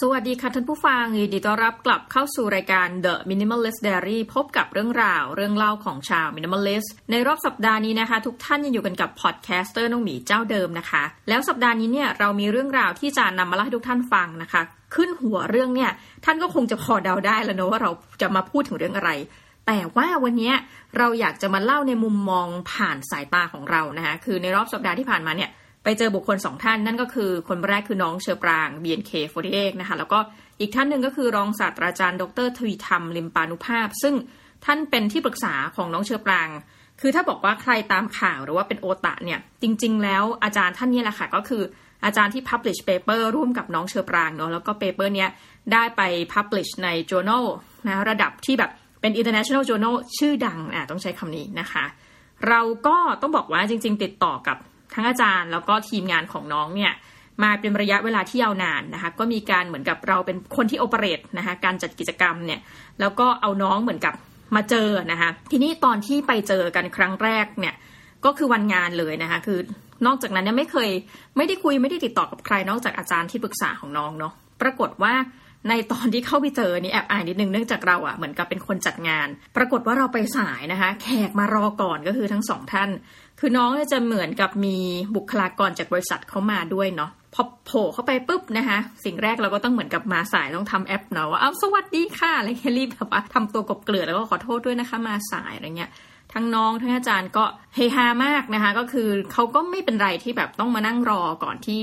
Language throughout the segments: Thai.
สวัสดีค่ะท่านผู้ฟังยินดีต้อนรับกลับเข้าสู่รายการ The Minimalist Diary พบกับเรื่องราวเรื่องเล่าของชาว Minimalist ในรอบสัปดาห์นี้นะคะทุกท่านยังอยู่กันกับพอดแคสเตอร์น้องหมีเจ้าเดิมนะคะแล้วสัปดาห์นี้เนี่ยเรามีเรื่องราวที่จะนำมาเล่าให้ทุกท่านฟังนะคะขึ้นหัวเรื่องเนี่ยท่านก็คงจะพอเดาได้แล้วเนอะว่าเราจะมาพูดถึงเรื่องอะไรแต่ว่าวันนี้เราอยากจะมาเล่าในมุมมองผ่านสายตาของเรานะคะคือในรอบสัปดาห์ที่ผ่านมาเนี่ยไปเจอบุคคล2ท่านนั่นก็คือคนแรกคือน้องเชอปราง BNK48 นะคะแล้วก็อีกท่านหนึ่งก็คือรองศาสตราจารย์ดร.ทวีธรรมลิมปานุภาพซึ่งท่านเป็นที่ปรึกษาของน้องเชอปรางคือถ้าบอกว่าใครตามข่าวหรือว่าเป็นโอตะเนี่ยจริงๆแล้วอาจารย์ท่านนี้แหละค่ะก็คืออาจารย์ที่ publish paper ร่วมกับน้องเชอปรางเนาะแล้วก็ paper เนี้ยได้ไป publish ใน journal นะระดับที่แบบเป็น international journal ชื่อดังต้องใช้คำนี้นะคะเราก็ต้องบอกว่าจริงๆติดต่อกับทั้งอาจารย์แล้วก็ทีมงานของน้องเนี่ยมาเป็นระยะเวลาที่ยาวนานนะคะก็มีการเหมือนกับเราเป็นคนที่โอเปเรตนะคะการจัดกิจกรรมเนี่ยแล้วก็เอาน้องเหมือนกับมาเจอนะคะทีนี้ตอนที่ไปเจอกันครั้งแรกเนี่ยก็คือวันงานเลยนะคะคือนอกจากนั้นเนี่ยไม่ได้คุยไม่ได้ติดต่อกับใครนอกจากอาจารย์ที่ปรึกษาของน้องเนาะปรากฏว่าในตอนที่เข้าไปเจอนี่แอบอายนิดนึงเนื่องจากเราเหมือนกับเป็นคนจัดงานปรากฏว่าเราไปสายนะคะแขกมารอก่อนก็คือทั้งสองท่านคือน้องจะเหมือนกับมีบุคลากรจากบริษัทเข้ามาด้วยเนาะพอโผล่เข้าไปปุ๊บนะคะสิ่งแรกเราก็ต้องเหมือนกับมาสายต้องทำแอปเนาะว่าสวัสดีค่ะอะไรแค่รีบแบบว่าทำตัวกบเกลื่อนแล้วก็ขอโทษด้วยนะคะมาสายอะไรเงี้ยทั้งน้องทั้งอาจารย์ก็เฮฮามากนะคะก็คือเขาก็ไม่เป็นไรที่แบบต้องมานั่งรอก่อนที่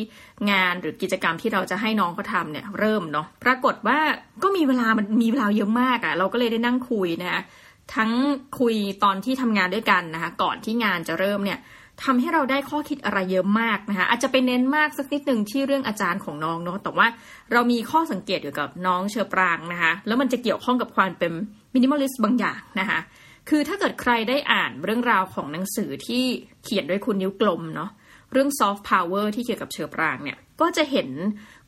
งานหรือกิจกรรมที่เราจะให้น้องเขาทำเนี่ยเริ่มเนาะปรากฏว่าก็มีเวลามันมีเวลาเยอะมากเราก็เลยได้นั่งคุยนะคะทั้งคุยตอนที่ทำงานด้วยกันนะคะก่อนที่งานจะเริ่มเนี่ยทำให้เราได้ข้อคิดอะไรเยอะมากนะคะอาจจะไปเน้นมากสักนิดนึงที่เรื่องอาจารย์ของน้องเนาะแต่ว่าเรามีข้อสังเกตเกี่ยวกับน้องเชอปรางนะคะแล้วมันจะเกี่ยวข้องกับความเป็นมินิมอลลิสต์บางอย่างนะคะคือถ้าเกิดใครได้อ่านเรื่องราวของหนังสือที่เขียนด้วยคุณนิ้วกลมเนาะเรื่อง Soft Power ที่เกี่ยวกับเชอปรางเนี่ยก็จะเห็น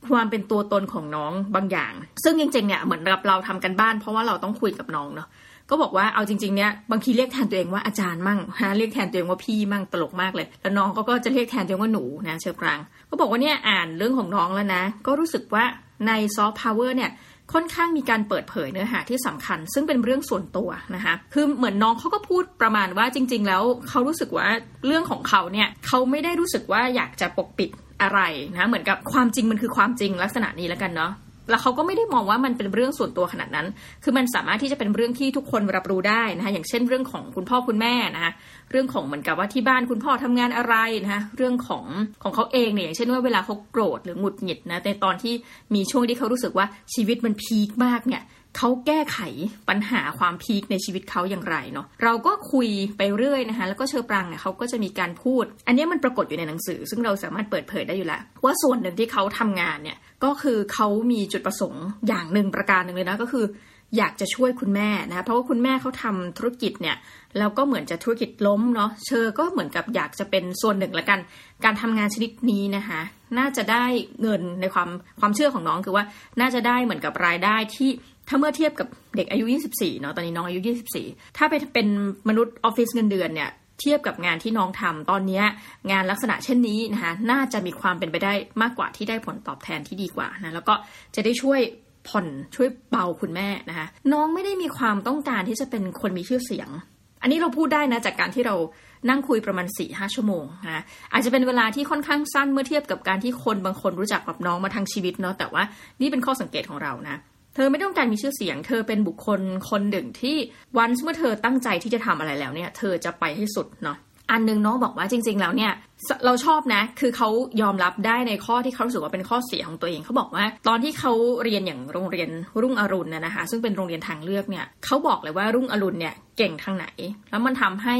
ความเป็นตัวตนของน้องบางอย่างซึ่งจริงๆเนี่ยเหมือนกับเราทำกันบ้านเพราะว่าเราต้องคุยกับน้องเนาะก็บอกว่าเอาจริงๆเนี่ยบางทีเรียกแทนตัวเองว่าอาจารย์มั่งเรียกแทนตัวเองว่าพี่มั่งตลกมากเลยแล้วน้องก็จะเรียกแทนตัวเองว่าหนูนะเชอปรางก็บอกว่าเนี่ยอ่านเรื่องของน้องแล้วนะก็รู้สึกว่าใน Soft Power เนี่ยค่อนข้างมีการเปิดเผยเนื้อหาที่สำคัญซึ่งเป็นเรื่องส่วนตัวนะคะคือเหมือนน้องเขาก็พูดประมาณว่าจริงๆแล้วเขารู้สึกว่าเรื่องของเขาเนี่ยเขาไม่ได้รู้สึกว่าอยากจะปกปิดอะไรนะเหมือนกับความจริงมันคือความจริงลักษณะนี้แล้วกันเนาะแล้วเขาก็ไม่ได้มองว่ามันเป็นเรื่องส่วนตัวขนาดนั้นคือมันสามารถที่จะเป็นเรื่องที่ทุกคนรับรู้ได้นะคะอย่างเช่นเรื่องของคุณพ่อคุณแม่นะคะเรื่องของเหมือนกับว่าที่บ้านคุณพ่อทำงานอะไรนะคะเรื่องของเขาเองเนี่ยอย่างเช่นว่าเวลาเขาโกรธหรือหงุดหงิดนะแต่ตอนที่มีช่วงที่เขารู้สึกว่าชีวิตมันพีคมากเนี่ยเขาแก้ไขปัญหาความพีคในชีวิตเขาอย่างไรเนาะเราก็คุยไปเรื่อยนะคะแล้วก็เชอปรางเนี่ยเขาก็จะมีการพูดอันนี้มันปรากฏอยู่ในหนังสือซึ่งเราสามารถเปิดเผยได้อยู่แล้วว่าส่วนหนึ่งที่เขาทำงานเนี่ยก็คือเขามีจุดประสงค์อย่างหนึ่งประการหนึ่งเลยนะก็คืออยากจะช่วยคุณแม่นะคะเพราะว่าคุณแม่เขาทำธุรกิจเนี่ยแล้วก็เหมือนจะธุรกิจล้มเนาะเชอก็เหมือนกับอยากจะเป็นส่วนหนึ่งละกันการทำงานชนิดนี้นะคะน่าจะได้เงินในความเชื่อของน้องคือว่าน่าจะได้เหมือนกับรายได้ที่ถ้าเมื่อเทียบกับเด็กอายุ24เนาะตอนนี้น้องอายุ24ถ้าไปเป็นมนุษย์ออฟฟิศเงินเดือนเนี่ยเทียบกับงานที่น้องทำตอนนี้งานลักษณะเช่นนี้นะคะน่าจะมีความเป็นไปได้มากกว่าที่ได้ผลตอบแทนที่ดีกว่านะแล้วก็จะได้ช่วยผ่อนช่วยเบาคุณแม่นะคะน้องไม่ได้มีความต้องการที่จะเป็นคนมีชื่อเสียงอันนี้เราพูดได้นะจากการที่เรานั่งคุยประมาณ 4-5 ชั่วโมงนะอาจจะเป็นเวลาที่ค่อนข้างสั้นเมื่อเทียบกับการที่คนบางคนรู้จักกับน้องมาทางชีวิตเนาะแต่ว่านี่เป็นข้อสังเกตของเรานะเธอไม่ต้องการมีชื่อเสียงเธอเป็นบุคคลคนหนึ่งที่วันเมื่อเธอตั้งใจที่จะทำอะไรแล้วเนี่ยเธอจะไปให้สุดเนาะอันนึงน้องบอกว่าจริงๆแล้วเนี่ยเราชอบนะคือเขายอมรับได้ในข้อที่เขารู้สึกว่าเป็นข้อเสียของตัวเองเขาบอกว่าตอนที่เขาเรียนอย่างโรงเรียนรุ่งอรุณนะคะซึ่งเป็นโรงเรียนทางเลือกเนี่ยเขาบอกเลยว่ารุ่งอรุณเนี่ยเก่งทางไหนแล้วมันทำให้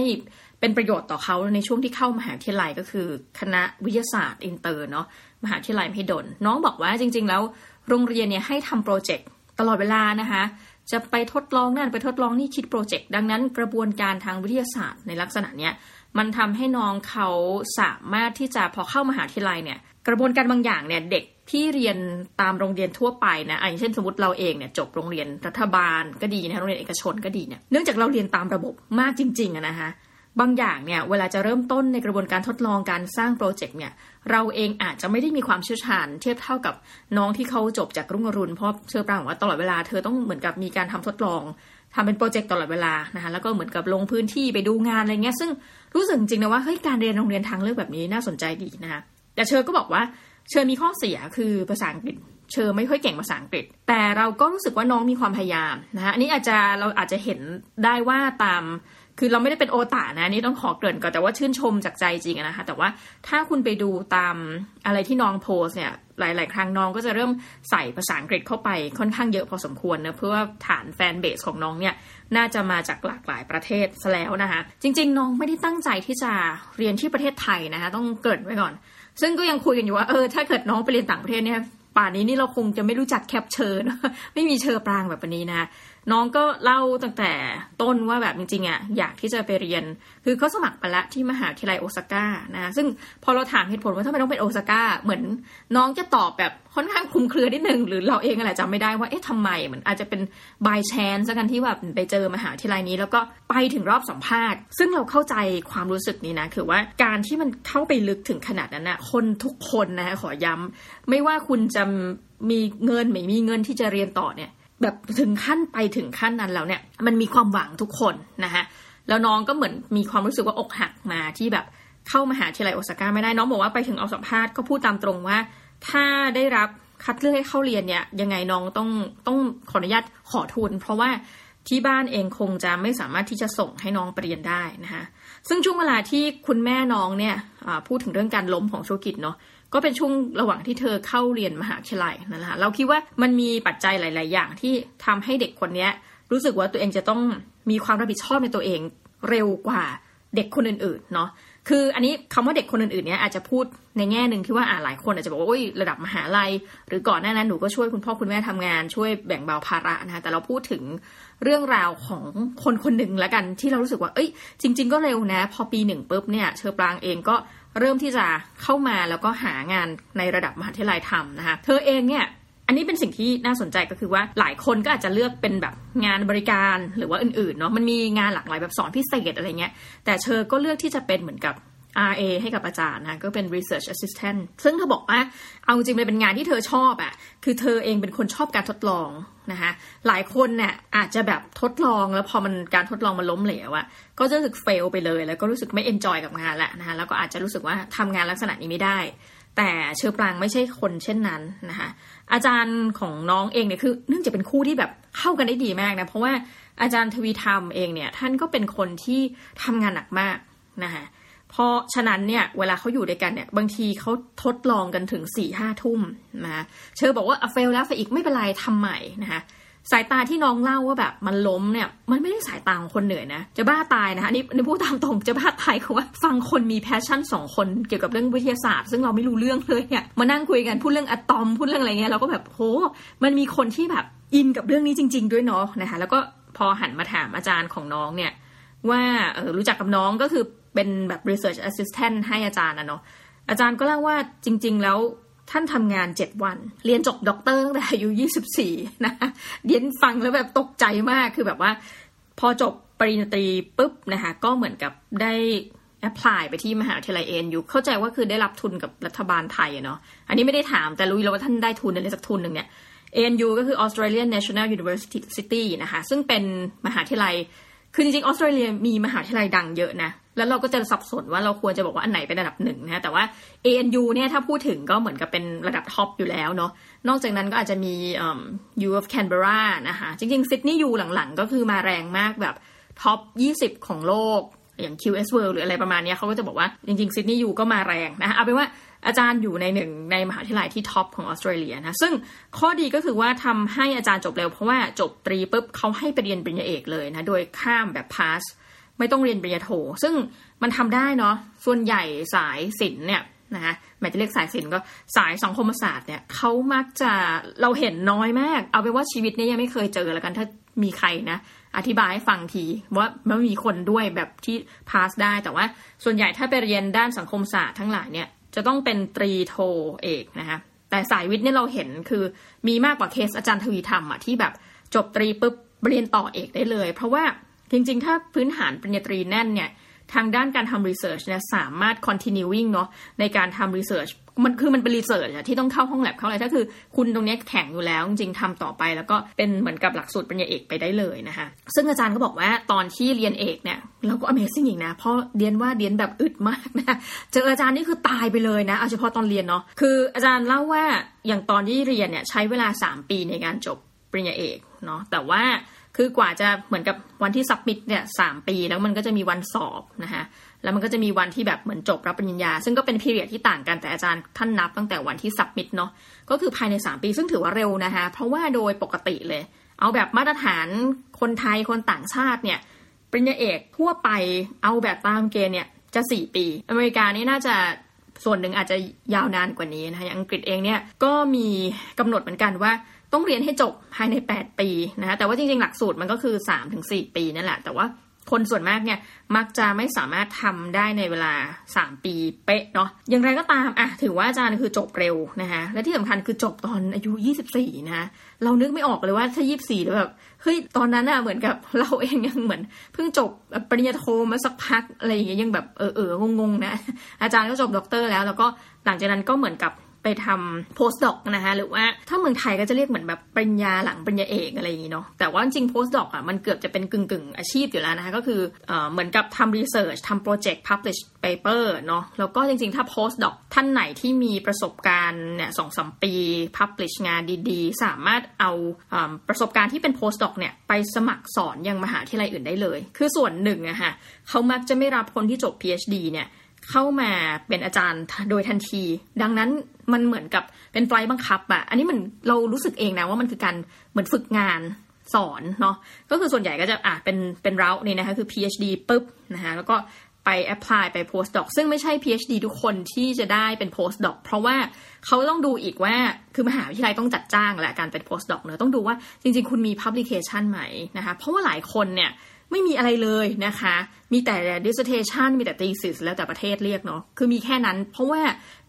เป็นประโยชน์ต่อเขาในช่วงที่เข้ามหาวิทยาลัยก็คือคณะวิทยาศาสตร์อินเตอร์เนาะมหาวิทยาลัยมหิดลน้องบอกว่าจริงๆแล้วโรงเรียนเนี่ยให้ทำโปรเจกต์ตลอดเวลานะคะจะไปทดลองนั่นไปทดลองนี่คิดโปรเจกต์ดังนั้นกระบวนการทางวิทยาศาสตร์ในลักษณะเนี้ยมันทำให้น้องเขาสามารถที่จะพอเข้ามหาวิทยาลัยเนี่ยกระบวนการบางอย่างเนี่ยเด็กที่เรียนตามโรงเรียนทั่วไปนะอย่างเช่นสมมติเราเองเนี่ยจบโรงเรียนรัฐบาลก็ดีนะโรงเรียนเอกชนก็ดีเนี่ยเนื่องจากเราเรียนตามระบบมากจริงๆนะคะ บางอย่างเนี่ยเวลาจะเริ่มต้นในกระบวนการทดลองการสร้างโปรเจกต์เนี่ยเราเองอาจจะไม่ได้มีความเชี่ยวชาญเทียบเท่ากับน้องที่เขาจบจากรุ่งอรุณเพราะเชื่อปรางว่าตลอดเวลาเธอต้องเหมือนกับมีการทำทดลองทำเป็นโปรเจกต์ตลอดเวลานะคะแล้วก็เหมือนกับลงพื้นที่ไปดูงานอะไรเงี้ยซึ่งรู้สึกจริงนะว่าเฮ้ยการเรียนโรงเรียนทางเลือกแบบนี้น่าสนใจดีนะคะแต่เชอก็บอกว่าเชอมีข้อเสียคือภาษาอังกฤษเชอไม่ค่อยเก่งภาษาอังกฤษแต่เราก็รู้สึกว่าน้องมีความพยายามนะคะอันนี้เราอาจจะเห็นได้ว่าตามคือเราไม่ได้เป็นโอตานะนี่ต้องขอเกริ่นก่อนแต่ว่าชื่นชมจากใจจริงนะคะแต่ว่าถ้าคุณไปดูตามอะไรที่น้องโพสเนี่ยหลายๆครั้งน้องก็จะเริ่มใส่ภาษาอังกฤษเข้าไปค่อนข้างเยอะพอสมควรนะเพื่อฐานแฟนเบสของน้องเนี่ยน่าจะมาจากหลากหลายประเทศซะแล้วนะคะจริงๆน้องไม่ได้ตั้งใจที่จะเรียนที่ประเทศไทยนะคะต้องเกริ่นไว้ก่อนซึ่งก็ยังคุยกันอยู่ว่าถ้าเกิดน้องไปเรียนต่างประเทศเนี่ยป่านนี้นี่เราคงจะไม่รู้จักแคปเชอร์นะไม่มีเชอร์ปรางแบบนี้นะน้องก็เล่าตั้งแต่ต้นว่าแบบจริงๆอ่ะอยากที่จะไปเรียนคือเขาสมัครไปละที่มหาวิทยาลัยโอซาก้านะซึ่งพอเราถามเหตุผลว่าทำไมต้องเป็นโอซาก้าเหมือนน้องจะตอบแบบค่อนข้างคลุมเครือนิดนึงหรือเราเองอะไรจำไม่ได้ว่าเอ๊ะทำไมเหมือนอาจจะเป็น by chance กันที่แบบไปเจอมหาวิทยาลัยนี้แล้วก็ไปถึงรอบสัมภาษณ์ซึ่งเราเข้าใจความรู้สึกนี้นะคือว่าการที่มันเข้าไปลึกถึงขนาดนั้นนะคนทุกคนนะขอย้ำไม่ว่าคุณจะมีเงินไม่มีเงินที่จะเรียนต่อเนี่ยแบบถึงขั้นนั้นแล้วเนี่ยมันมีความหวังทุกคนนะคะแล้วน้องก็เหมือนมีความรู้สึกว่าอกหักมาที่แบบเข้ามหาวิทยาลัยโอซาก้าไม่ได้น้องบอกว่าไปถึงเอาสัมภาษณ์ก็พูดตามตรงว่าถ้าได้รับคัดเลือกให้เข้าเรียนเนี่ยยังไงน้องต้องขออนุญาตขอทุนเพราะว่าที่บ้านเองคงจะไม่สามารถที่จะส่งให้น้องไปเรียนได้นะคะซึ่งช่วงเวลาที่คุณแม่น้องเนี่ยพูดถึงเรื่องการล้มของธุรกิจเนาะก็เป็นช่วงระหว่างที่เธอเข้าเรียนมหาวิทยาลัยนั่นแหละค่ะเราคิดว่ามันมีปัจจัยหลายๆอย่างที่ทำให้เด็กคนนี้รู้สึกว่าตัวเองจะต้องมีความรับผิดชอบในตัวเองเร็วกว่าเด็กคนอื่นๆเนาะคืออันนี้คำว่าเด็กคนอื่นๆเนี่ยอาจจะพูดในแง่นึงที่ว่าหลายคนอาจจะบอกว่าโอ้ยระดับมหาลัยหรือก่อนหน้านั้นหนูก็ช่วยคุณพ่อคุณแม่ทำงานช่วยแบ่งเบาภาระนะคะแต่เราพูดถึงเรื่องราวของคนคนหนึ่งละกันที่เรารู้สึกว่าเอ้ยจริงๆก็เร็วนะพอปีหนึ่งปุ๊บเนี่ยเชอปรางเองก็เริ่มที่จะเข้ามาแล้วก็หางานในระดับมหาวิทยาลัยทำนะคะเธอเองเนี่ยอันนี้เป็นสิ่งที่น่าสนใจก็คือว่าหลายคนก็อาจจะเลือกเป็นแบบงานบริการหรือว่าอื่นๆเนาะมันมีงานหลากหลายแบบสอนพิเศษอะไรเงี้ยแต่เธอก็เลือกที่จะเป็นเหมือนกับ RA ให้กับอาจารย์นะก็เป็น Research Assistant ซึ่งเธอบอกว่าเอาจริงเลยเป็นงานที่เธอชอบอ่ะคือเธอเองเป็นคนชอบการทดลองนะคะหลายคนเนี่ยอาจจะแบบทดลองแล้วพอมันการทดลองมันล้มเหลวอ่ะก็จะรู้สึก fail ไปเลยแล้วก็รู้สึกไม่ enjoy กับงานละนะคะแล้วก็อาจจะรู้สึกว่าทำงานลักษณะนี้ไม่ได้แต่เชอปรางไม่ใช่คนเช่นนั้นนะคะอาจารย์ของน้องเองเนี่ยคือเนื่องจากเป็นคู่ที่แบบเข้ากันได้ดีมากนะเพราะว่าอาจารย์ทวีธรรมเองเนี่ยท่านก็เป็นคนที่ทำงานหนักมากนะคะเพราะฉะนั้นเนี่ยเวลาเขาอยู่ด้วยกันเนี่ยบางทีเขาทดลองกันถึง 4-5 ทุ่มนะเชอบอกว่าเฟลแล้วเฟลอีกไม่เป็นไรทำใหม่นะคะสายตาที่น้องเล่าว่าแบบมันล้มเนี่ยมันไม่ได้สายตาของคนเหนื่อยนะจะบ้าตายนะคะนี่พูดตามตรงจะบ้าตายคือว่าฟังคนมีแพชชั่น2คนเกี่ยวกับเรื่องวิทยาศาสตร์ซึ่งเราไม่รู้เรื่องเลยเนี่ยมานั่งคุยกันพูดเรื่องอะตอมพูดเรื่องอะไรเงี้ยเราก็แบบโหมันมีคนที่แบบอินกับเรื่องนี้จริงๆด้วยเนาะนะคะแล้วก็พอหันมาถามอาจารย์ของน้องเนี่ยว่ารู้จักกับน้องก็คือเป็นแบบ research assistant ให้อาจารย์นะเนาะอาจารย์ก็เล่าว่าจริงๆแล้วท่านทำงาน7วันเรียนจบด็อกเตอร์ตั้งแต่อายุ24นะเรียนฟังแล้วแบบตกใจมากคือแบบว่าพอจบปริญญาตรีปุ๊บนะคะก็เหมือนกับได้แอพพลายไปที่มหาวิทยาลัยอยู่เข้าใจว่าคือได้รับทุนกับรัฐบาลไทยเนาะอันนี้ไม่ได้ถามแต่รู้แล้วว่าท่านได้ทุนอะไรสักทุนหนึ่งเนี่ย ANU ก็คือ Australian National University นะคะซึ่งเป็นมหาวิทยาลัยคือจริงๆออสเตรเลียมีมหาวิทยาลัยดังเยอะนะแล้วเราก็จะสับสนว่าเราควรจะบอกว่าอันไหนเป็นระดับหนึ่งนะแต่ว่า ANU เนี่ยถ้าพูดถึงก็เหมือนกับเป็นระดับท็อปอยู่แล้วเนาะนอกจากนั้นก็อาจจะมี U of Canberra นะคะจริงๆ Sydney U หลังๆก็คือมาแรงมากแบบท็อป20ของโลกอย่าง QS World หรืออะไรประมาณนี้เขาก็จะบอกว่าจริงๆ Sydney U ก็มาแรงนะเอาเป็นว่าอาจารย์อยู่ในหนึ่งในมหาวิทยาลัยที่ท็อปของออสเตรเลียนะซึ่งข้อดีก็คือว่าทำให้อาจารย์จบเร็วเพราะว่าจบตรีปุ๊บเขาให้ไปเรียนปริญญาเอกเลยนะโดยข้ามแบบพาสไม่ต้องเรียนปริญญาโทซึ่งมันทำได้เนาะส่วนใหญ่สายศิลป์เนี่ยนะคะหมายจะเรียกสายศิลป์ก็สายสังคมศาสตร์เนี่ยเขามักจะเราเห็นน้อยมากเอาเป็นว่าชีวิตเนี่ยยังไม่เคยเจอแล้วกันถ้ามีใครนะอธิบายให้ฟังทีว่ามันมีคนด้วยแบบที่พาสได้แต่ว่าส่วนใหญ่ถ้าไปเรียนด้านสังคมศาสตร์ทั้งหลายเนี่ยจะต้องเป็นตรีโทเอกนะคะแต่สายวิทย์เนี่ยเราเห็นคือมีมากกว่าเคสอาจารย์ทวีธรรมอ่ะที่แบบจบตรีปุ๊บเรียนต่อเอกได้เลยเพราะว่าจริงๆถ้าพื้นฐานปริญญาตรีแน่นเนี่ย ทางด้านการทำรีเสิร์ชเนี่ยสามารถ continuing เนาะในการทำรีเสิร์ชมันเป็นรีเสิร์ชที่ต้องเข้าห้องแลบเข้าอะไรถ้าคือคุณตรงนี้แข็งอยู่แล้วจริงๆทำต่อไปแล้วก็เป็นเหมือนกับหลักสูตรปริญญาเอกไปได้เลยนะคะซึ่งอาจารย์ก็บอกว่าตอนที่เรียนเอกเนี่ยเราก็ Amazing อีกนะเพราะเรียนแบบอึดมากนะเจออาจารย์นี่คือตายไปเลยนะเอาเฉพาะตอนเรียนเนาะคืออาจารย์เล่าว่าอย่างตอนที่เรียนเนี่ยใช้เวลา3ปีในการจบปริญญาเอกเนาะแต่ว่าคือกว่าจะเหมือนกับวันที่ซับมิทเนี่ย3ปีแล้วมันก็จะมีวันสอบนะคะแล้วมันก็จะมีวันที่แบบเหมือนจบรับปริญญาซึ่งก็เป็นพีเรียดที่ต่างกันแต่อาจารย์ท่านนับตั้งแต่วันที่ซับมิทเนาะก็คือภายใน3ปีซึ่งถือว่าเร็วนะคะเพราะว่าโดยปกติเลยเอาแบบมาตรฐานคนไทยคนต่างชาติเนี่ยปริญญาเอกทั่วไปเอาแบบตามเกณฑ์เนี่ยจะ4ปีอเมริกานี่น่าจะส่วนหนึ่งอาจจะยาวนานกว่านี้นะคะอย่างอังกฤษเองเนี่ยก็มีกำหนดเหมือนกันว่าต้องเรียนให้จบภายใน8ปีนะคะแต่ว่าจริงๆหลักสูตรมันก็คือ 3-4 ปีนั่นแหละแต่ว่าคนส่วนมากเนี่ยมักจะไม่สามารถทำได้ในเวลา3ปีเป๊ะเนาะอย่างไรก็ตามอ่ะถือว่าอาจารย์คือจบเร็วนะคะและที่สำคัญคือจบตอนอายุ24นะคะเรานึกไม่ออกเลยว่าถ้า24แล้วแบบเฮ้ยตอนนั้นอะเหมือนกับเราเองยังเหมือนเพิ่งจบปริญญาโทมาสักพักอะไรอย่างเงี้ยยังแบบงงๆนะอาจารย์ก็จบด็อกเตอร์แล้วก็หลังจากนั้นก็เหมือนกับไปทำ postdoc นะคะหรือว่าถ้าเมืองไทยก็จะเรียกเหมือนแบบปริญญาหลังปริญญาเอกอะไรอย่างนี้เนาะแต่ว่าจริง postdoc อ่ะมันเกือบจะเป็นกึ่งอาชีพอยู่แล้วนะคะก็คือเหมือนกับทำ research ทำ project publish paper เนาะแล้วก็จริงๆถ้า postdoc ท่านไหนที่มีประสบการณ์เนี่ย 2-3 ปี publish งานดีๆสามารถเอาประสบการณ์ที่เป็น postdoc เนี่ยไปสมัครสอนยังมหาวิทยาลัยอื่นได้เลยคือส่วนหนึ่งอะค่ะเขามักจะไม่รับคนที่จบ PhD เนี่ยเข้ามาเป็นอาจารย์โดยทันทีดังนั้นมันเหมือนกับเป็นไฟล์บังคับอะอันนี้มันเรารู้สึกเองนะว่ามันคือการเหมือนฝึกงานสอนเนาะก็คือส่วนใหญ่ก็จะเป็นเรานี่นะคะคือ PhD ปุ๊บนะคะแล้วก็ไป apply ไป postdoc ซึ่งไม่ใช่ PhD ทุกคนที่จะได้เป็น postdoc เพราะว่าเขาต้องดูอีกว่าคือมหาวิทยาลัยต้องจัดจ้างและการเป็น postdoc เนอะต้องดูว่าจริงๆคุณมี publication ไหมนะคะเพราะว่าหลายคนเนี่ยไม่มีอะไรเลยนะคะมีแต่ dissertation มีแต่ thesis แล้วแต่ประเทศเรียกเนาะคือมีแค่นั้นเพราะว่า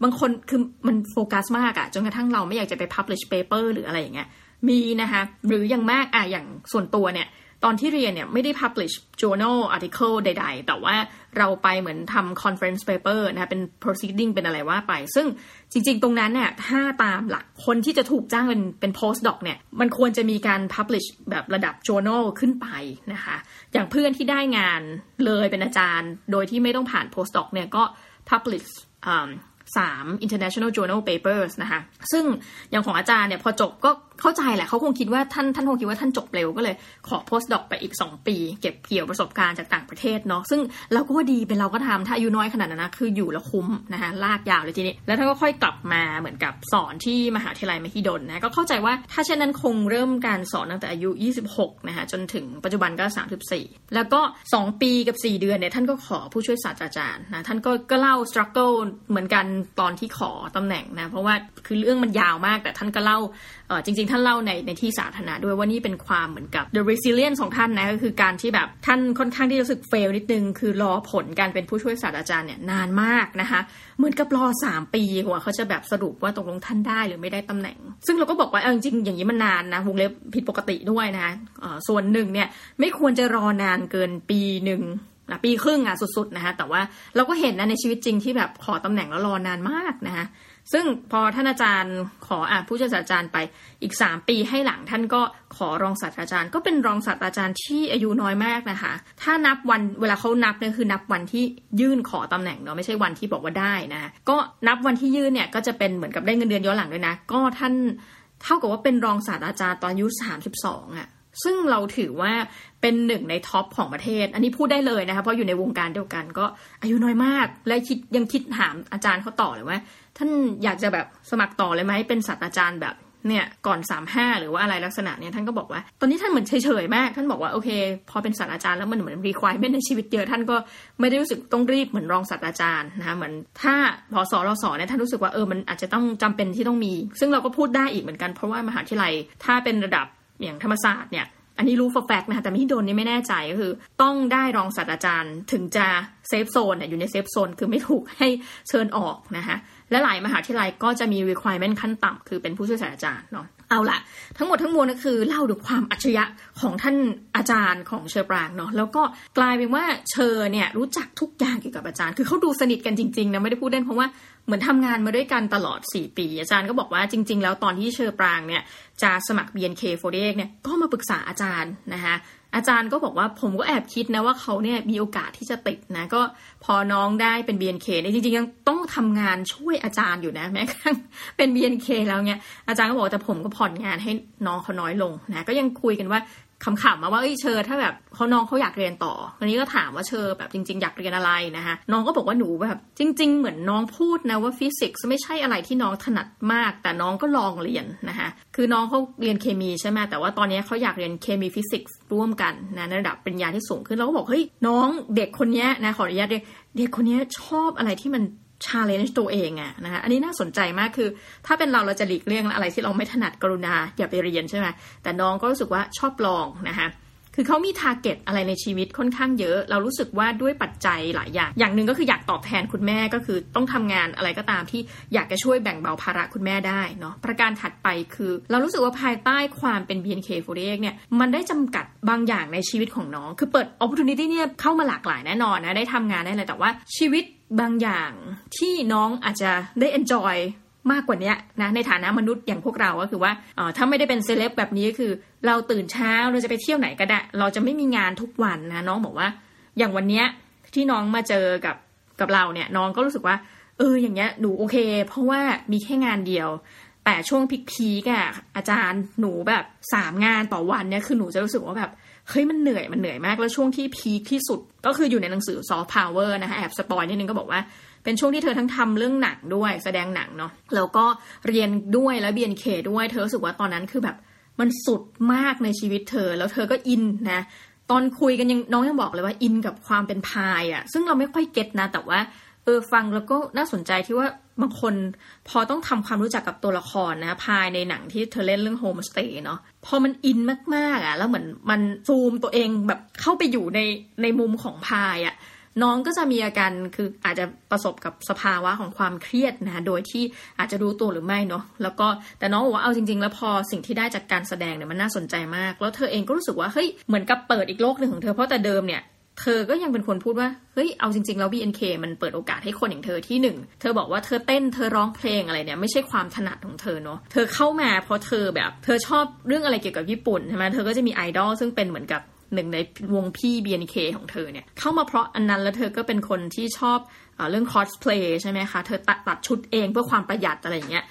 บางคนคือมันโฟกัสมากอะจนกระทั่งเราไม่อยากจะไป publish paper หรืออะไรอย่างเงี้ยมีนะคะหรืออย่างมากอะอย่างส่วนตัวเนี่ยตอนที่เรียนเนี่ยไม่ได้ publish journal article ใดๆแต่ว่าเราไปเหมือนทำ conference paper นะคะเป็น proceeding เป็นอะไรว่าไปซึ่งจริงๆตรงนั้นเนี่ยถ้าตามหลักคนที่จะถูกจ้างเป็น postdoc เนี่ยมันควรจะมีการ publish แบบระดับ journal ขึ้นไปนะคะอย่างเพื่อนที่ได้งานเลยเป็นอาจารย์โดยที่ไม่ต้องผ่าน postdoc เนี่ยก็ publish 3 international journal papers นะคะซึ่งอย่างของอาจารย์เนี่ยพอจบก็เข้าใจแหละเขาคงคิดว่าท่านคงคิดว่าท่านจบเร็วก็เลยขอ postdoc ไปอีก2ปีเก็บเกี่ยวประสบการณ์จากต่างประเทศเนาะซึ่งเราก็ดีเป็นเราก็ทำถ้าอายุน้อยขนาดนั้นนะคืออยู่แล้วคุ้มนะคะลากยาวเลยทีนี้แล้วท่านก็ค่อยกลับมาเหมือนกับสอนที่มหาวิทยาลัยมหิดลนะก็เข้าใจว่าถ้าเช่นนั้นคงเริ่มการสอนตั้งแต่อายุ26นะคะจนถึงปัจจุบันก็34แล้วก็2ปีกับ4เดือนเนี่ยท่านก็ขอผู้ช่วยศาสตราจารย์นะท่านก็เล่า struggle เหมือนกันตอนที่ขอตำแหน่งนะเพราะว่าคือเรื่องมันยาวมากแต่ท่านก็เล่าจริงๆท่านเล่าในที่สาธารณะด้วยว่านี่เป็นความเหมือนกับ the resilience ของท่านนะก็คือการที่แบบท่านค่อนข้างที่รู้สึกเฟลนิดนึงคือรอผลการเป็นผู้ช่วยศาสตราจารย์เนี่ยนานมากนะคะเหมือนกับรอ3ปีกว่าเขาจะแบบสรุปว่าตกลงท่านได้หรือไม่ได้ตำแหน่งซึ่งเราก็บอกว่าจริงๆอย่างนี้มันนานนะวงเล็บผิดปกติด้วยนะส่วนหนึ่งเนี่ยไม่ควรจะรอนานเกินปีนึงนะปีครึ่งอ่ะสุดๆนะคะแต่ว่าเราก็เห็นนะในชีวิตจริงที่แบบขอตำแหน่งแล้วรอนานมากนะคะซึ่งพอท่านอาจารย์ขอผู้ช่วยศาสตราจารย์ไปอีก3ปีให้หลังท่านก็ขอรองศาสตราจารย์ก็เป็นรองศาสตราจารย์ที่อายุน้อยมากนะคะถ้านับวันเวลาเขานับเนี่ยคือนับวันที่ยื่นขอตำแหน่งเนาะไม่ใช่วันที่บอกว่าได้นะก็นับวันที่ยื่นเนี่ยก็จะเป็นเหมือนกับได้เงินเดือนย้อนหลังด้วยนะก็ท่านเท่ากับว่าเป็นรองศาสตราจารย์ตอนอายุ32อ่ะซึ่งเราถือว่าเป็นหนึ่งในท็อปของประเทศอันนี้พูดได้เลยนะคะเพราะอยู่ในวงการเดียวกันก็อายุน้อยมากและยังคิดถามอาจารย์เขาต่อเลยว่าท่านอยากจะแบบสมัครต่อเลยไหมเป็นศาสตราจารย์แบบเนี่ยก่อน35หรือว่าอะไรลักษณะเนี่ยท่านก็บอกว่าตอนนี้ท่านเหมือนเฉยๆมากท่านบอกว่าโอเคพอเป็นศาสตราจารย์แล้วมันเหมือน requirement ในชีวิตเยอะท่านก็ไม่ได้รู้สึกต้องรีบเหมือนรองศาสตราจารย์นะคะเหมือนถ้าพสรศเนี่ยท่านรู้สึกว่ามันอาจจะต้องจำเป็นที่ต้องมีซึ่งเราก็พูดได้อีกเหมือนกันเพราะว่ามหาวิทยาลัยถ้าเป็นระดับอย่างธรรมศาสตร์เนี่ยอันนี้รู้แฟกต์นะคะแต่ที่โดนนี่ไม่แน่ใจก็คือต้องได้รองศาสตราจารย์ถึงจะเซฟโซนอยู่ในเซฟโซนคือไม่ถูกให้เชิญออกนะคะและหลายมหาวิทยาลัยก็จะมี requirement ขั้นต่ำคือเป็นผู้ช่วยศาสตราจารย์เนาะ เอาล่ะทั้งหมดทั้งมวลก็คือเล่าถึงความอัจฉริยะของท่านอาจารย์ของเชอปรางเนาะแล้วก็กลายเป็นว่าเชอเนี่ยรู้จักทุกอย่างเกี่ยวกับอาจารย์คือเขาดูสนิทกันจริงๆนะไม่ได้พูดเล่นเพราะว่าเหมือนทำงานมาด้วยกันตลอด4ปีอาจารย์ก็บอกว่าจริงๆแล้วตอนที่เชอปรางเนี่ยจะสมัคร BNK48 เนี่ยก็มาปรึกษาอาจารย์นะคะอาจารย์ก็บอกว่าผมก็แอบคิดนะว่าเขาเนี่ยมีโอกาสที่จะติดนะก็พอน้องได้เป็น BNK เนี่ยจริงๆยังต้องทำงานช่วยอาจารย์อยู่นะแม้กระทั่งเป็น BNK แล้วเนี่ยอาจารย์ก็บอกแต่ผมก็ผ่อนงานให้น้องเขาน้อยลงนะก็ยังคุยกันว่าคำขำมาว่าเชอถ้าแบบเขาน้องเขาอยากเรียนต่อคราวนี้ก็ถามว่าเชอแบบจริงๆอยากเรียนอะไรนะคะน้องก็บอกว่าหนูแบบจริงๆเหมือนน้องพูดนะว่าฟิสิกส์ไม่ใช่อะไรที่น้องถนัดมากแต่น้องก็ลองเรียนนะคะคือน้องเขาเรียนเคมีใช่ไหมแต่ว่าตอนนี้เขาอยากเรียนเคมีฟิสิกส์ร่วมกันนะในระดับปริญญาที่สูงขึ้นเราก็บอกเฮ้ยน้องเด็กคนนี้นะขออนุญาตเด็กคนนี้ชอบอะไรที่มันchallenge ตัวเองอะนะคะอันนี้น่าสนใจมากคือถ้าเป็นเราจะหลีกเลี่ยงอะไรที่เราไม่ถนัดกรุณาอย่าไปเรียนใช่ไหมแต่น้องก็รู้สึกว่าชอบลองนะคะคือเขามี target อะไรในชีวิตค่อนข้างเยอะเรารู้สึกว่าด้วยปัจจัยหลายอย่างอย่างนึงก็คืออยากตอบแทนคุณแม่ก็คือต้องทำงานอะไรก็ตามที่อยากจะช่วยแบ่งเบาภาระคุณแม่ได้เนาะประการถัดไปคือเรารู้สึกว่าภายใต้ความเป็น BNK48 เนี่ยมันได้จำกัดบางอย่างในชีวิตของน้องคือเปิด opportunity เนี่ยเข้ามาหลากหลายแน่นอนนะได้ทำงานได้เลยแต่ว่าชีวิตบางอย่างที่น้องอาจจะได้ enjoy มากกว่านี้นะในฐานะมนุษย์อย่างพวกเราก็คือว่าถ้าไม่ได้เป็นเซเลบแบบนี้ก็คือเราตื่นเช้าเราจะไปเที่ยวไหนก็ได้เราจะไม่มีงานทุกวันนะน้องบอกว่าอย่างวันนี้ที่น้องมาเจอกับเราเนี่ยน้องก็รู้สึกว่าอย่างเงี้ยหนูโอเคเพราะว่ามีแค่งานเดียวแต่ช่วงพีคๆอ่ะอาจารย์หนูแบบ3งานต่อวันเนี่ยคือหนูจะรู้สึกว่าแบบเฮ้ยมันเหนื่อยมากแล้วช่วงที่พีคที่สุดก็คืออยู่ในหนังสือ Soft Power นะคะแอบสปอยนิดนึงก็บอกว่าเป็นช่วงที่เธอทั้งทำเรื่องหนังด้วยแสดงหนังเนาะแล้วก็เรียนด้วยแล้ว BNK ด้วยเธอรู้สึกว่าตอนนั้นคือแบบมันสุดมากในชีวิตเธอแล้วเธอก็อินนะตอนคุยกันยังน้องยังบอกเลยว่าอินกับความเป็นพายอ่ะซึ่งเราไม่ค่อยเก็ทนะแต่ว่าฟังแล้วก็น่าสนใจที่ว่าบางคนพอต้องทำความรู้จักกับตัวละครนะภายในหนังที่เธอเล่นเรื่อง Home Stay เนาะพอมันอินมากๆอ่ะแล้วเหมือนมันซูมตัวเองแบบเข้าไปอยู่ในมุมของพายอ่ะน้องก็จะมีอาการคืออาจจะประสบกับสภาวะของความเครียดนะโดยที่อาจจะรู้ตัวหรือไม่เนาะแล้วก็แต่น้องบอกว่าเอาจริงๆแล้วพอสิ่งที่ได้จากการแสดงเนี่ยมันน่าสนใจมากแล้วเธอเองก็รู้สึกว่าเฮ้ยเหมือนกับเปิดอีกโลกนึงของเธอเพราะแต่เดิมเนี่ยเธอก็ยังเป็นคนพูดว่าเฮ้ยเอาจริงๆแล้ว BNK มันเปิดโอกาสให้คนอย่างเธอที่1เธอบอกว่าเธอเต้นเธอร้องเพลงอะไรเนี่ยไม่ใช่ความถนัดของเธอเนาะเธอเข้ามาเพราะเธอแบบเธอชอบเรื่องอะไรเกี่ยวกับญี่ปุ่นใช่มั้ยเธอก็จะมีไอดอลซึ่งเป็นเหมือนกับหนึ่งในวงพี่ BNK ของเธอเนี่ยเข้ามาเพราะอันนั้นแล้วเธอก็เป็นคนที่ชอบเรื่องคอสเพลย์ใช่ไหมคะเธอตัดชุดเองเพื่อความประหยัดอะไรอย่างเงี้ย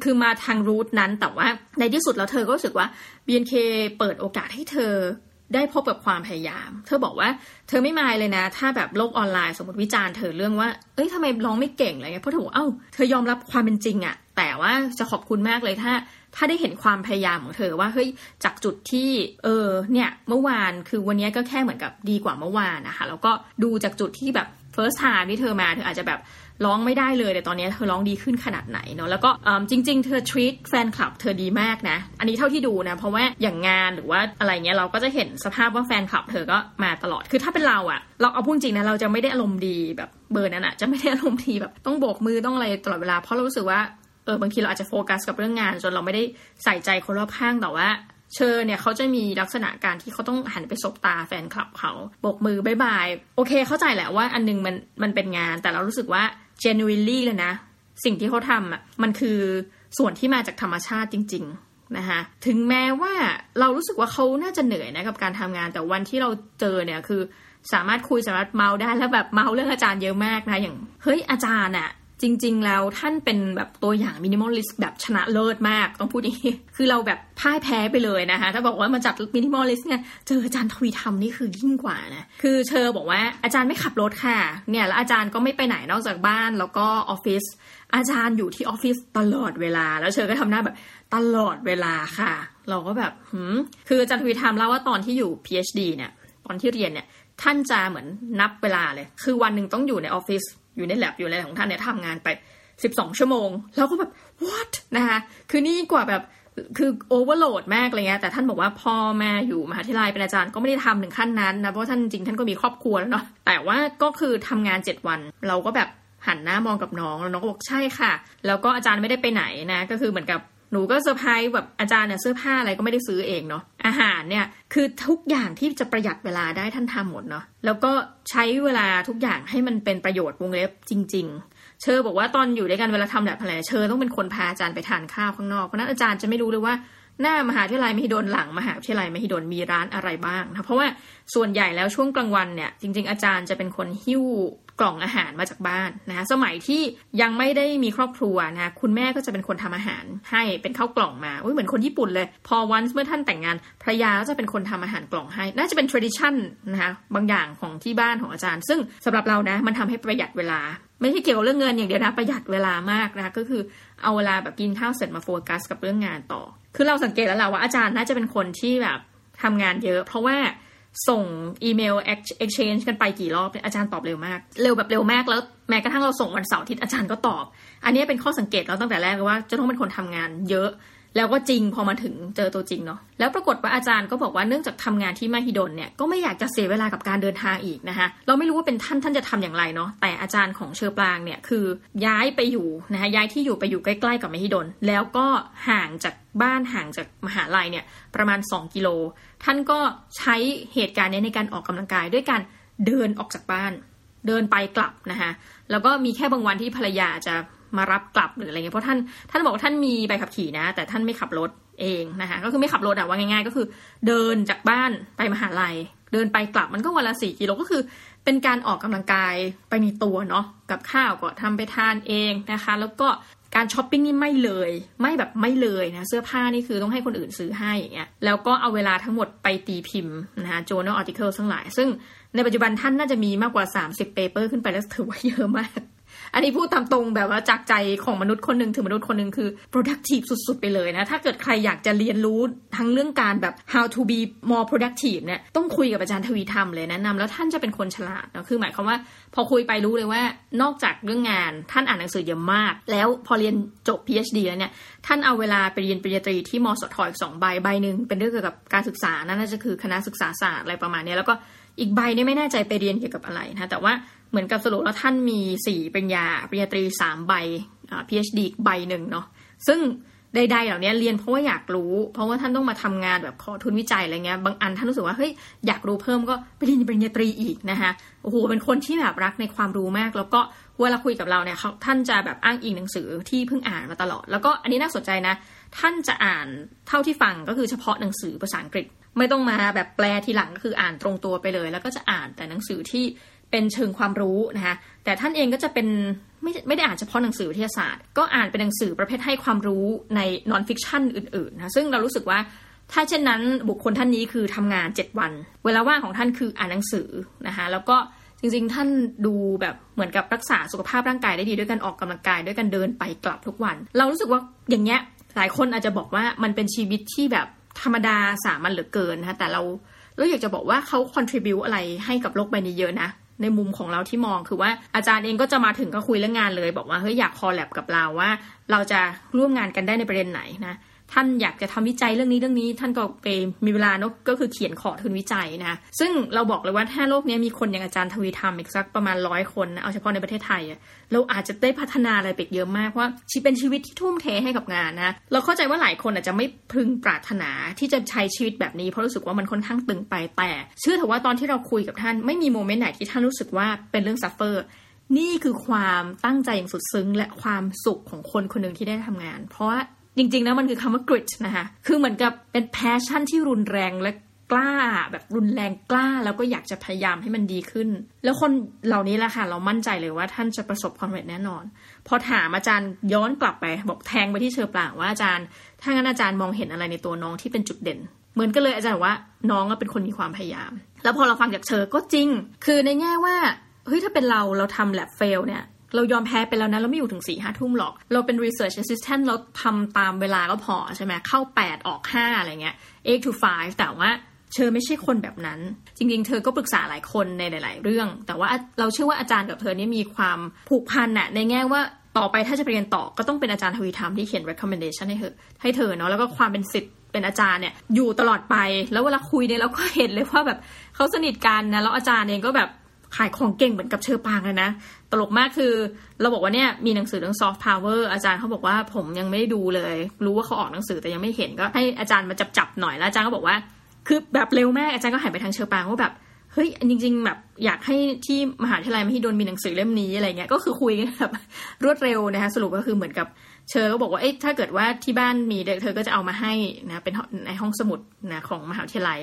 คือมาทางรูทนั้นแต่ว่าในที่สุดแล้วเธอก็รู้สึกว่า BNK เปิดโอกาสให้เธอได้พบกับความพยายามเธอบอกว่าเธอไม่มายเลยนะถ้าแบบโลกออนไลน์สมมติวิจารณ์เธอเรื่องว่าเอ้ยทำไมร้องไม่เก่งอะไรเงี้ยเพราะเธอบอกเธอยอมรับความเป็นจริงอะแต่ว่าจะขอบคุณมากเลยถ้าได้เห็นความพยายามของเธอว่าเฮ้ยจากจุดที่เนี่ยเมื่อวานคือวันนี้ก็แค่เหมือนกับดีกว่าเมื่อวานนะคะแล้วก็ดูจากจุดที่แบบ first time ที่เธอมาเธออาจจะแบบร้องไม่ได้เลยแต่ตอนนี้เธอร้องดีขึ้นขนาดไหนเนาะแล้วก็จริงๆเธอ treat แฟนคลับเธอดีมากนะอันนี้เท่าที่ดูนะเพราะว่าอย่างงานหรือว่าอะไรเงี้ยเราก็จะเห็นสภาพว่าแฟนคลับเธอก็มาตลอดคือถ้าเป็นเราอะเราเอาพูดจริงนะเราจะไม่ได้อารมณ์ดีแบบเบอร์นั้นอะจะไม่ได้อารมณ์ดีแบบต้องโบกมือต้องอะไรตลอดเวลาเพราะเรารู้สึกว่าบางทีเราอาจจะโฟกัสกับเรื่องงานจนเราไม่ได้ใส่ใจคนรอบข้างแต่ว่าเชอเนี่ยเขาจะมีลักษณะการที่เขาต้องหันไปสบตาแฟนคลับเขาโบกมือบ๊ายบายโอเคเข้าใจแหละว่าอันนึงมันเป็นงานแต่เรารู้สึกว่า genuinely เลยนะสิ่งที่เขาทำอ่ะมันคือส่วนที่มาจากธรรมชาติจริงๆนะคะถึงแม้ว่าเรารู้สึกว่าเขาน่าจะเหนื่อยนะกับการทำงานแต่วันที่เราเจอเนี่ยคือสามารถคุยสามารถเมาได้แล้วแบบเมาเรื่องอาจารย์เยอะมากนะอย่างเฮ้ยอาจารย์อ่ะจริงๆแล้วท่านเป็นแบบตัวอย่างมินิมอลลิสต์แบบชนะเลิศมากต้องพูดอย่างนี้คือเราแบบพ่ายแพ้ไปเลยนะคะถ้าบอกว่ามาจัดมินิมอลลิสต์เนี่ยเจออาจารย์ทวีธรรมนี่คือยิ่งกว่านะคือเชอบอกว่าอาจารย์ไม่ขับรถค่ะเนี่ยแล้วอาจารย์ก็ไม่ไปไหนนอกจากบ้านแล้วก็ออฟฟิศอาจารย์อยู่ที่ออฟฟิศตลอดเวลาแล้วเชอก็ทำหน้าแบบตลอดเวลาค่ะเราก็แบบคืออาจารย์ทวีธรรมเล่าว่าตอนที่อยู่ PhD เนี่ยตอนที่เรียนเนี่ยท่านจะเหมือนนับเวลาเลยคือวันนึงต้องอยู่ในออฟฟิศอยู่ในแลบอยู่อะไรของท่านเนี่ยทำงานไป12ชั่วโมงแล้วก็แบบ what นะคะคือนี่กว่าแบบคือโอเวอร์โหลดมากอะไรเงี้ยแต่ท่านบอกว่าพอมาอยู่มหาวิทยาลัยเป็นอาจารย์ก็ไม่ได้ทำถึงขั้นนั้นนะเพราะท่านจริงท่านก็มีครอบครัวแล้วเนาะแต่ว่าก็คือทำงาน7วันเราก็แบบหันหน้ามองกับน้องแล้วน้องก็บอกใช่ค่ะแล้วก็อาจารย์ไม่ได้ไปไหนนะก็คือเหมือนกับ หนูก็เซอร์ไพรส์แบบอาจารย์เนี่ยเสื้อผ้าอะไรก็ไม่ได้ซื้อเองเนาะอาหารเนี่ยคือทุกอย่างที่จะประหยัดเวลาได้ท่านทำหมดเนาะแล้วก็ใช้เวลาทุกอย่างให้มันเป็นประโยชน์วงเล็บจริงๆเชอบอกว่าตอนอยู่ด้วยกันเวลาทำแบบอะไรเชอต้องเป็นคนพาอาจารย์ไปทานข้าวข้างนอกเพราะนั้นอาจารย์จะไม่รู้เลยว่าหน้ามหาวิทยาลัยมหิดลหลังมหาวิทยาลัยมหิดลมีร้านอะไรบ้างนะเพราะว่าส่วนใหญ่แล้วช่วงกลางวันเนี่ยจริงๆอาจารย์จะเป็นคนหิ้วกล่องอาหารมาจากบ้านนะสมัยที่ยังไม่ได้มีครอบครัวนะคุณแม่ก็จะเป็นคนทำอาหารให้เป็นข้าวกล่องมาเหมือนคนญี่ปุ่นเลยพอวันเมื่อท่านแต่งงานภรรยาก็จะเป็นคนทำอาหารกล่องให้น่าจะเป็น tradition นะคะบางอย่างของที่บ้านของอาจารย์ซึ่งสำหรับเรานะมันทำให้ประหยัดเวลาไม่ใช่เกี่ยวกับเรื่องเงินอย่างเดียวนะประหยัดเวลามากนะก็คือเอาเวลาแบบกินข้าวเสร็จมาโฟกัสกับเรื่องงานต่อคือเราสังเกตแล้วแหละว่าอาจารย์น่าจะเป็นคนที่แบบทำงานเยอะเพราะว่าส่งอีเมล exchange กันไปกี่รอบเนี่ยอาจารย์ตอบเร็วมากเร็วแบบเร็วมากแล้วแม้กระทั่งเราส่งวันเสาร์อาทิตย์อาจารย์ก็ตอบอันนี้เป็นข้อสังเกตเราตั้งแต่แรกว่าจะต้องเป็นคนทำงานเยอะแล้วก็จริงพอมาถึงเจอตัวจริงเนาะแล้วปรากฏว่าอาจารย์ก็บอกว่าเนื่องจากทำงานที่มหิดลเนี่ยก็ไม่อยากจะเสียเวลากับการเดินทางอีกนะคะเราไม่รู้ว่าเป็นท่านจะทำอย่างไรเนาะแต่อาจารย์ของเชอปรางเนี่ยคือย้ายไปอยู่นะคะย้ายที่อยู่ไปอยู่ใกล้ๆกับมหิดลแล้วก็ห่างจากบ้านห่างจากมหาลัยเนี่ยประมาณ2กิโลท่านก็ใช้เหตุการณ์นี้ในการออกกำลังกายด้วยการเดินออกจากบ้านเดินไปกลับนะคะแล้วก็มีแค่บางวันที่ภรรยาจะมารับกลับหรืออะไรเงี้ยเพราะท่านบอกว่าท่านมีใบขับขี่นะแต่ท่านไม่ขับรถเองนะคะก็คือไม่ขับรถอะว่าง่ายๆก็คือเดินจากบ้านไปมหาลัยเดินไปกลับมันก็วันละ4กิโลก็คือเป็นการออกกำลังกายไปในตัวเนาะกับข้าวก็ทำไปทานเองนะคะแล้วก็การช้อปปิ้งนี่ไม่เลยนะเสื้อผ้านี่คือต้องให้คนอื่นซื้อให้อย่างเงี้ยแล้วก็เอาเวลาทั้งหมดไปตีพิมพ์นะคะ journal article ทั้งหลายซึ่งในปัจจุบันท่านน่าจะมีมากกว่า30 paper ขึ้นไปแล้วถือว่าเยอะมากอันนี้พูดตามตรงแบบว่าจากใจของมนุษย์คนนึงถึงมนุษย์คนนึงคือ productive สุดๆไปเลยนะถ้าเกิดใครอยากจะเรียนรู้ทั้งเรื่องการแบบ how to be more productive เนี่ยต้องคุยกับอาจารย์ทวีธรรมเลยแนะนำแล้วท่านจะเป็นคนฉลาดนะคือหมายความว่าพอคุยไปรู้เลยว่านอกจากเรื่องงานท่านอ่านหนังสือเยอะมากแล้วพอเรียนจบ PhD แล้วเนี่ยท่านเอาเวลาไปเรียนปริญญาตรีที่มสทอีก2ใบใบนึงเป็นเรื่องเกี่ยวกับการศึกษานั่นน่าจะคือคณะศึกษาศาสตร์อะไรประมาณนี้แล้วก็อีกใบนี่ไม่แน่ใจไปเรียนเกี่ยวกับอะไรนะแต่ว่าเหมือนกับสรุปแล้วท่านมี4ปริญญาตรี3ใบPhD อีกใบหนึ่งเนาะซึ่งใดๆเหล่านี้เรียนเพราะว่าอยากรู้เพราะว่าท่านต้องมาทำงานแบบขอทุนวิจัยอะไรเงี้ยบางอันท่านรู้สึกว่าเฮ้ยอยากรู้เพิ่มก็ไปเรียนปริญญาตรีอีกนะคะโอ้โหเป็นคนที่แบบรักในความรู้มากแล้วก็เวลาคุยกับเราเนี่ยท่านจะแบบอ้างอิงหนังสือที่เพิ่งอ่านมาตลอดแล้วก็อันนี้น่าสนใจนะท่านจะอ่านเท่าที่ฟังก็คือเฉพาะหนังสือภาษาอังกฤษไม่ต้องมาแบบแปลทีหลังก็คืออ่านตรงตัวไปเลยแล้วก็จะอ่านแต่หนังสือที่เป็นเชิงความรู้นะคะแต่ท่านเองก็จะเป็นไม่ได้อ่านเฉพาะหนังสือวิทยาศาสตร์ก็อ่านเป็นหนังสือประเภทให้ความรู้ใน non-fiction อื่นๆนะซึ่งเรารู้สึกว่าถ้าเช่นนั้นบุคคลท่านนี้คือทำงาน7วันเวลาว่างของท่านคืออ่านหนังสือนะคะแล้วก็จริงๆท่านดูแบบเหมือนกับรักษาสุขภาพร่างกายได้ดีด้วยการออกกำลังกายด้วยการเดินไปกลับทุกวันเรารู้สึกว่าอย่างเงี้ยหลายคนอาจจะบอกว่ามันเป็นชีวิตที่แบบธรรมดาสามัญเหลือเกินนะคะแต่เราอยากจะบอกว่าเขา contribute อะไรให้กับโลกใบนี้เยอะนะในมุมของเราที่มองคือว่าอาจารย์เองก็จะมาถึงก็คุยเรื่องงานเลยบอกว่าเฮ้ยอยากคอลแลบกับเราว่าเราจะร่วมงานกันได้ในประเด็นไหนนะท่านอยากจะทำวิจัยเรื่องนี้ท่านก็ไปมีเวลาเนาะก็คือเขียนขอทุนวิจัยนะซึ่งเราบอกเลยว่าถ้าโลกนี้มีคนอย่างอาจารย์ทวีธรรมอีกสักประมาณ100คนนะเอาเฉพาะในประเทศไทยเราอาจจะได้พัฒนาอะไรไปเยอะมากว่าเป็นชีวิตที่ทุ่มเทให้กับงานนะเราเข้าใจว่าหลายคนอาจจะไม่พึงปรารถนาที่จะใช้ชีวิตแบบนี้เพราะรู้สึกว่ามันค่อนข้างตึงไปแต่เชื่อเถอะว่าตอนที่เราคุยกับท่านไม่มีโมเมนต์ไหนที่ท่านรู้สึกว่าเป็นเรื่องซัฟเฟอร์นี่คือความตั้งใจอย่างสุดซึ้งและความสุขของคนคนนึงที่ได้ทำงานเพราะจริงๆนะมันคือคำว่า grit นะคะคือเหมือนกับเป็นแพชชั่นที่รุนแรงและกล้าแบบรุนแรงกล้าแล้วก็อยากจะพยายามให้มันดีขึ้นแล้วคนเหล่านี้ล่ะค่ะเรามั่นใจเลยว่าท่านจะประสบความสำเร็จแน่นอนพอถามอาจารย์ย้อนกลับไปบอกแทงไปที่เชอปรางว่าอาจารย์ถ้างั้นอาจารย์มองเห็นอะไรในตัวน้องที่เป็นจุดเด่นเหมือนกันเลยอาจารย์ว่าน้องเป็นคนมีความพยายามแล้วพอเราฟังจากเชอก็จริงคือในแง่ว่าเฮ้ยถ้าเป็นเราทำแลบเฟลเนี่ยเรายอมแพ้ไปแล้วนะเราไม่อยู่ถึง 4-5 ทุ่มหรอกเราเป็น research assistant เราทำตามเวลาก็พอใช่ไหมเข้า8ออก5อะไรเงี้ย8 to 5แต่ว่าเธอไม่ใช่คนแบบนั้นจริงๆเธอก็ปรึกษาหลายคนในหลายๆเรื่องแต่ว่าเราเชื่อว่าอาจารย์กับเธอนี่มีความผูกพันในแง่ว่าต่อไปถ้าจะไปเรียนต่อก็ต้องเป็นอาจารย์ทวีธรรมที่เขียน recommendation ให้เธอเนาะแล้วก็ความเป็นศิษย์เป็นอาจารย์เนี่ยอยู่ตลอดไปแล้วเวลาคุยเนี่ยเราก็เห็นเลยว่าแบบเขาสนิทกันนะแล้วอาจารย์เองก็แบบ ขายของเก่งเหมือนกับเชอปางเลยนะตลกมากคือเราบอกว่าเนี่ยมีหนังสือเรื่อง Soft Power อาจารย์เขาบอกว่าผมยังไม่ได้ดูเลยรู้ว่าเขาออกหนังสือแต่ยังไม่เห็นก็ให้อาจารย์มาจับๆหน่อยแล้วอาจารย์ก็บอกว่าคือแบบเร็วมากอาจารย์ก็หันไปทางเชอปางว่าแบบเฮ้ยจริงๆแบบอยากให้ที่มหาวิทยาลัยมหิดลมีหนังสือเล่มนี้อะไรเงี้ยก็คือคุยกันแบบรวดเร็วนะคะสรุปก็คือเหมือนกับเชอก็บอกว่าเอ๊ะถ้าเกิดว่าที่บ้านมีเธอก็จะเอามาให้นะเป็นในห้องสมุดนะของมหาวิทยาลัย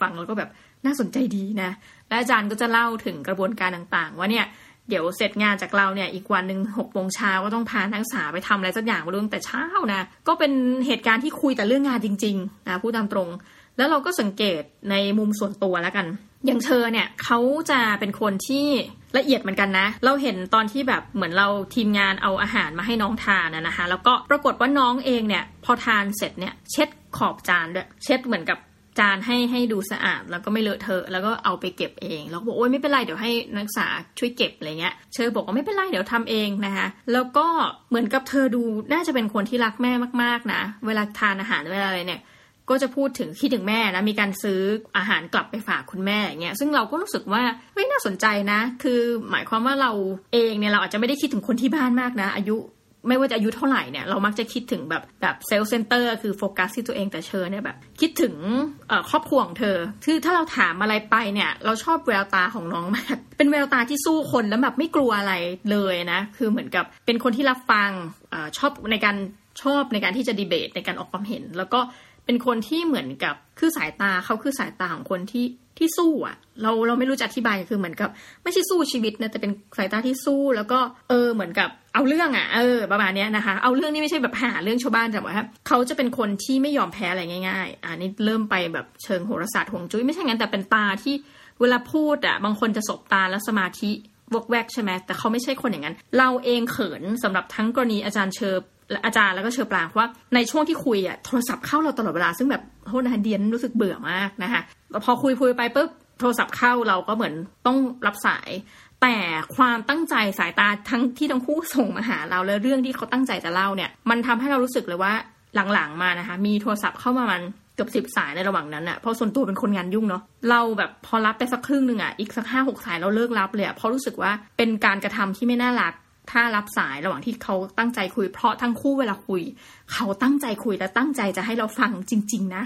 ฟังแล้วก็แบบน่าสนใจดีนะและอาจารย์ก็จะเล่าถึงกระบวนการต่างๆว่าเนี่ยเดี๋ยวเสร็จงานจากเราเนี่ยอีกวันนึง 6:00 นก็ต้องพานักศึกษาไปทำอะไรสักอย่างเรื่องแต่เช้านะก็เป็นเหตุการณ์ที่คุยแต่เรื่องงานจริงๆนะพูดตามตรงแล้วเราก็สังเกตในมุมส่วนตัวแล้วกันอย่างเธอเนี่ยเขาจะเป็นคนที่ละเอียดเหมือนกันนะเราเห็นตอนที่แบบเหมือนเราทีมงานเอาอาหารมาให้น้องทานนะคะแล้วก็ปรากฏว่าน้องเองเนี่ยพอทานเสร็จเนี่ยเช็ดขอบจานด้วยเช็ดเหมือนกับจานให้ดูสะอาดแล้วก็ไม่เลอะเทอะแล้วก็เอาไปเก็บเองแล้วก็บอกโอ๊ยไม่เป็นไรเดี๋ยวให้นักศึกษาช่วยเก็บอะไรเงี้ยเชอบอกว่าไม่เป็นไรเดี๋ยวทำเองนะคะแล้วก็เหมือนกับเธอดูน่าจะเป็นคนที่รักแม่มากๆนะเวลาทานอาหารเวลาอะไรเนี่ยก็จะพูดถึงคิดถึงแม่นะมีการซื้ออาหารกลับไปฝากคุณแม่อย่างเงี้ยซึ่งเราก็รู้สึกว่าไม่น่าสนใจนะคือหมายความว่าเราเองเนี่ยเราอาจจะไม่ได้คิดถึงคนที่บ้านมากนะอายุไม่ว่าจะอายุเท่าไหร่เนี่ยเรามักจะคิดถึงแบบเซลล์เซ็นเตอร์คือโฟกัสที่ตัวเองแต่เชอเนี่ยแบบคิดถึงครอบครัวของเธอคือถ้าเราถามอะไรไปเนี่ยเราชอบแววตาของน้องมากเป็นแววตาที่สู้คนแล้วแบบไม่กลัวอะไรเลยนะคือเหมือนกับเป็นคนที่รับฟังชอบในการที่จะดีเบตในการออกความเห็นแล้วก็เป็นคนที่เหมือนกับคือสายตาเขาคือสายตาของคนที่สู้อ่ะเราไม่รู้จะอธิบายคือเหมือนกับไม่ใช่สู้ชีวิตนะแต่เป็นสายตาที่สู้แล้วก็เหมือนกับเอาเรื่องอ่ะประมาณนี้นะคะเอาเรื่องนี่ไม่ใช่แบบหาเรื่องชาวบ้านแต่ว่าเขาจะเป็นคนที่ไม่ยอมแพ้อะไรง่ายๆอันนี้เริ่มไปแบบเชิงโหราศาสตร์ห่วงจุ้ยไม่ใช่งั้นแต่เป็นตาที่เวลาพูดอ่ะบางคนจะสบตาแล้วสมาธิวอกแวกใช่ไหมแต่เขาไม่ใช่คนอย่างนั้นเราเองเขินสำหรับทั้งกรณีอาจารย์เชิญอาจารย์แล้วก็เชอปรางว่าในช่วงที่คุยอ่ะโทรศัพท์เข้าเราตลอดเวลาซึ่งแบบโทษนะเดียนรู้สึกเบื่อมากนะคะพอคุยไปปุ๊บโทรศัพท์เข้าเราก็เหมือนต้องรับสายแต่ความตั้งใจสายตาทั้งที่ทั้งคู่ส่งมาหาเราและเรื่องที่เขาตั้งใจจะเล่าเนี่ยมันทำให้เรารู้สึกเลยว่าหลังๆมานะคะมีโทรศัพท์เข้ามามันเกือบ10 สายในระหว่างนั้นอ่ะเพราะส่วนตัวเป็นคนงานยุ่งเนาะเราแบบพอรับไปสักครึ่งนึงอ่ะอีกสัก 5-6 สายเราเลิกรับเลยอ่ะเพราะรู้สึกว่าเป็นการกระทำที่ไม่น่ารักถ้ารับสายระหว่างที่เขาตั้งใจคุยเพราะทั้งคู่เวลาคุยเขาตั้งใจคุยและตั้งใจจะให้เราฟังจริงๆนะ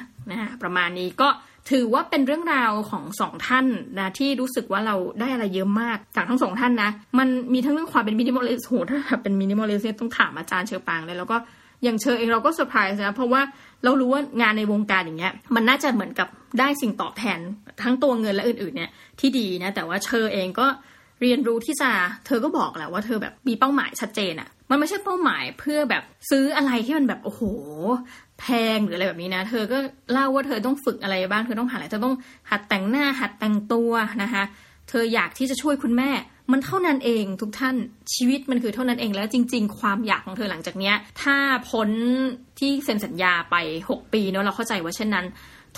ประมาณนี้ก็ถือว่าเป็นเรื่องราวของสองท่านนะที่รู้สึกว่าเราได้อะไรเยอะมากจากทั้งสองท่านนะมันมีทั้งเรื่องความเป็นมินิมอลลิสต์โหถ้าเป็นมินิมอลลิสต์เนี่ยต้องถามอาจารย์เชอปางเลยแล้วก็อย่างเชอเองเราก็เซอร์ไพรส์นะเพราะว่าเรารู้ว่างานในวงการอย่างเงี้ยมันน่าจะเหมือนกับได้สิ่งตอบแทนทั้งตัวเงินและอื่นๆเนี่ยที่ดีนะแต่ว่าเชอเองก็เรียนรู้ที่จะเธอก็บอกแหละว่าเธอแบบมีเป้าหมายชัดเจนอ่ะมันไม่ใช่เป้าหมายเพื่อแบบซื้ออะไรที่มันแบบโอ้โหแพงหรืออะไรแบบนี้นะเธอก็เล่าว่าเธอต้องฝึกอะไรบ้างเธอต้องหาอะไรเธอต้องหัดแต่งหน้าหัดแต่งตัวนะคะเธออยากที่จะช่วยคุณแม่มันเท่านั้นเองทุกท่านชีวิตมันคือเท่านั้นเองแล้วจริงๆความอยากของเธอหลังจากเนี้ยถ้าพ้นที่เซ็นสัญญาไป6 ปีเนาะเราเข้าใจว่าเช่นนั้น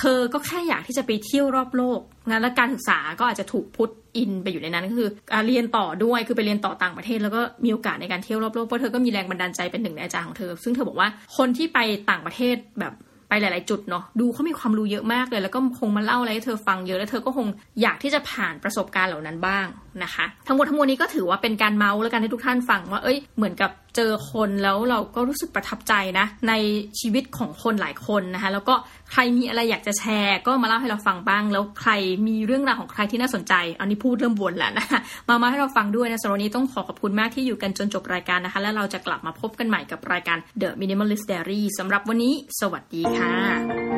เธอก็แค่อยากที่จะไปเที่ยวรอบโลกงั้นแล้วการศึกษาก็อาจจะถูกพุทอินไปอยู่ในนั้นก็คือเรียนต่อด้วยคือไปเรียนต่อต่างประเทศแล้วก็มีโอกาสในการเที่ยวรอบโลกเพราะเธอก็มีแรงบันดาลใจเป็นหนึ่งในอาจารย์ของเธอซึ่งเธอบอกว่าคนที่ไปต่างประเทศแบบไปหลายๆจุดเนาะดูเขามีความรู้เยอะมากเลยแล้วก็คงมาเล่าอะไรให้เธอฟังเยอะแล้วเธอก็คงอยากที่จะผ่านประสบการณ์เหล่านั้นบ้างนะคะทั้งหมดนี้ก็ถือว่าเป็นการเมาส์แล้วกันให้ทุกท่านฟังว่าเอ้ยเหมือนกับเจอคนแล้วเราก็รู้สึกประทับใจนะในชีวิตของคนหลายคนนะคะแล้วก็ใครมีอะไรอยากจะแชร์ก็มาเล่าให้เราฟังบ้างแล้วใครมีเรื่องราวของใครที่น่าสนใจอันนี้พูดเริ่มวนแล้วนะคะมาให้เราฟังด้วยนะสำหรับวันนี้ต้องขอขอบคุณมากที่อยู่กันจนจบรายการนะคะแล้วเราจะกลับมาพบกันใหม่กับรายการ The Minimalist Diary สำหรับวันนี้สวัสดีค่ะ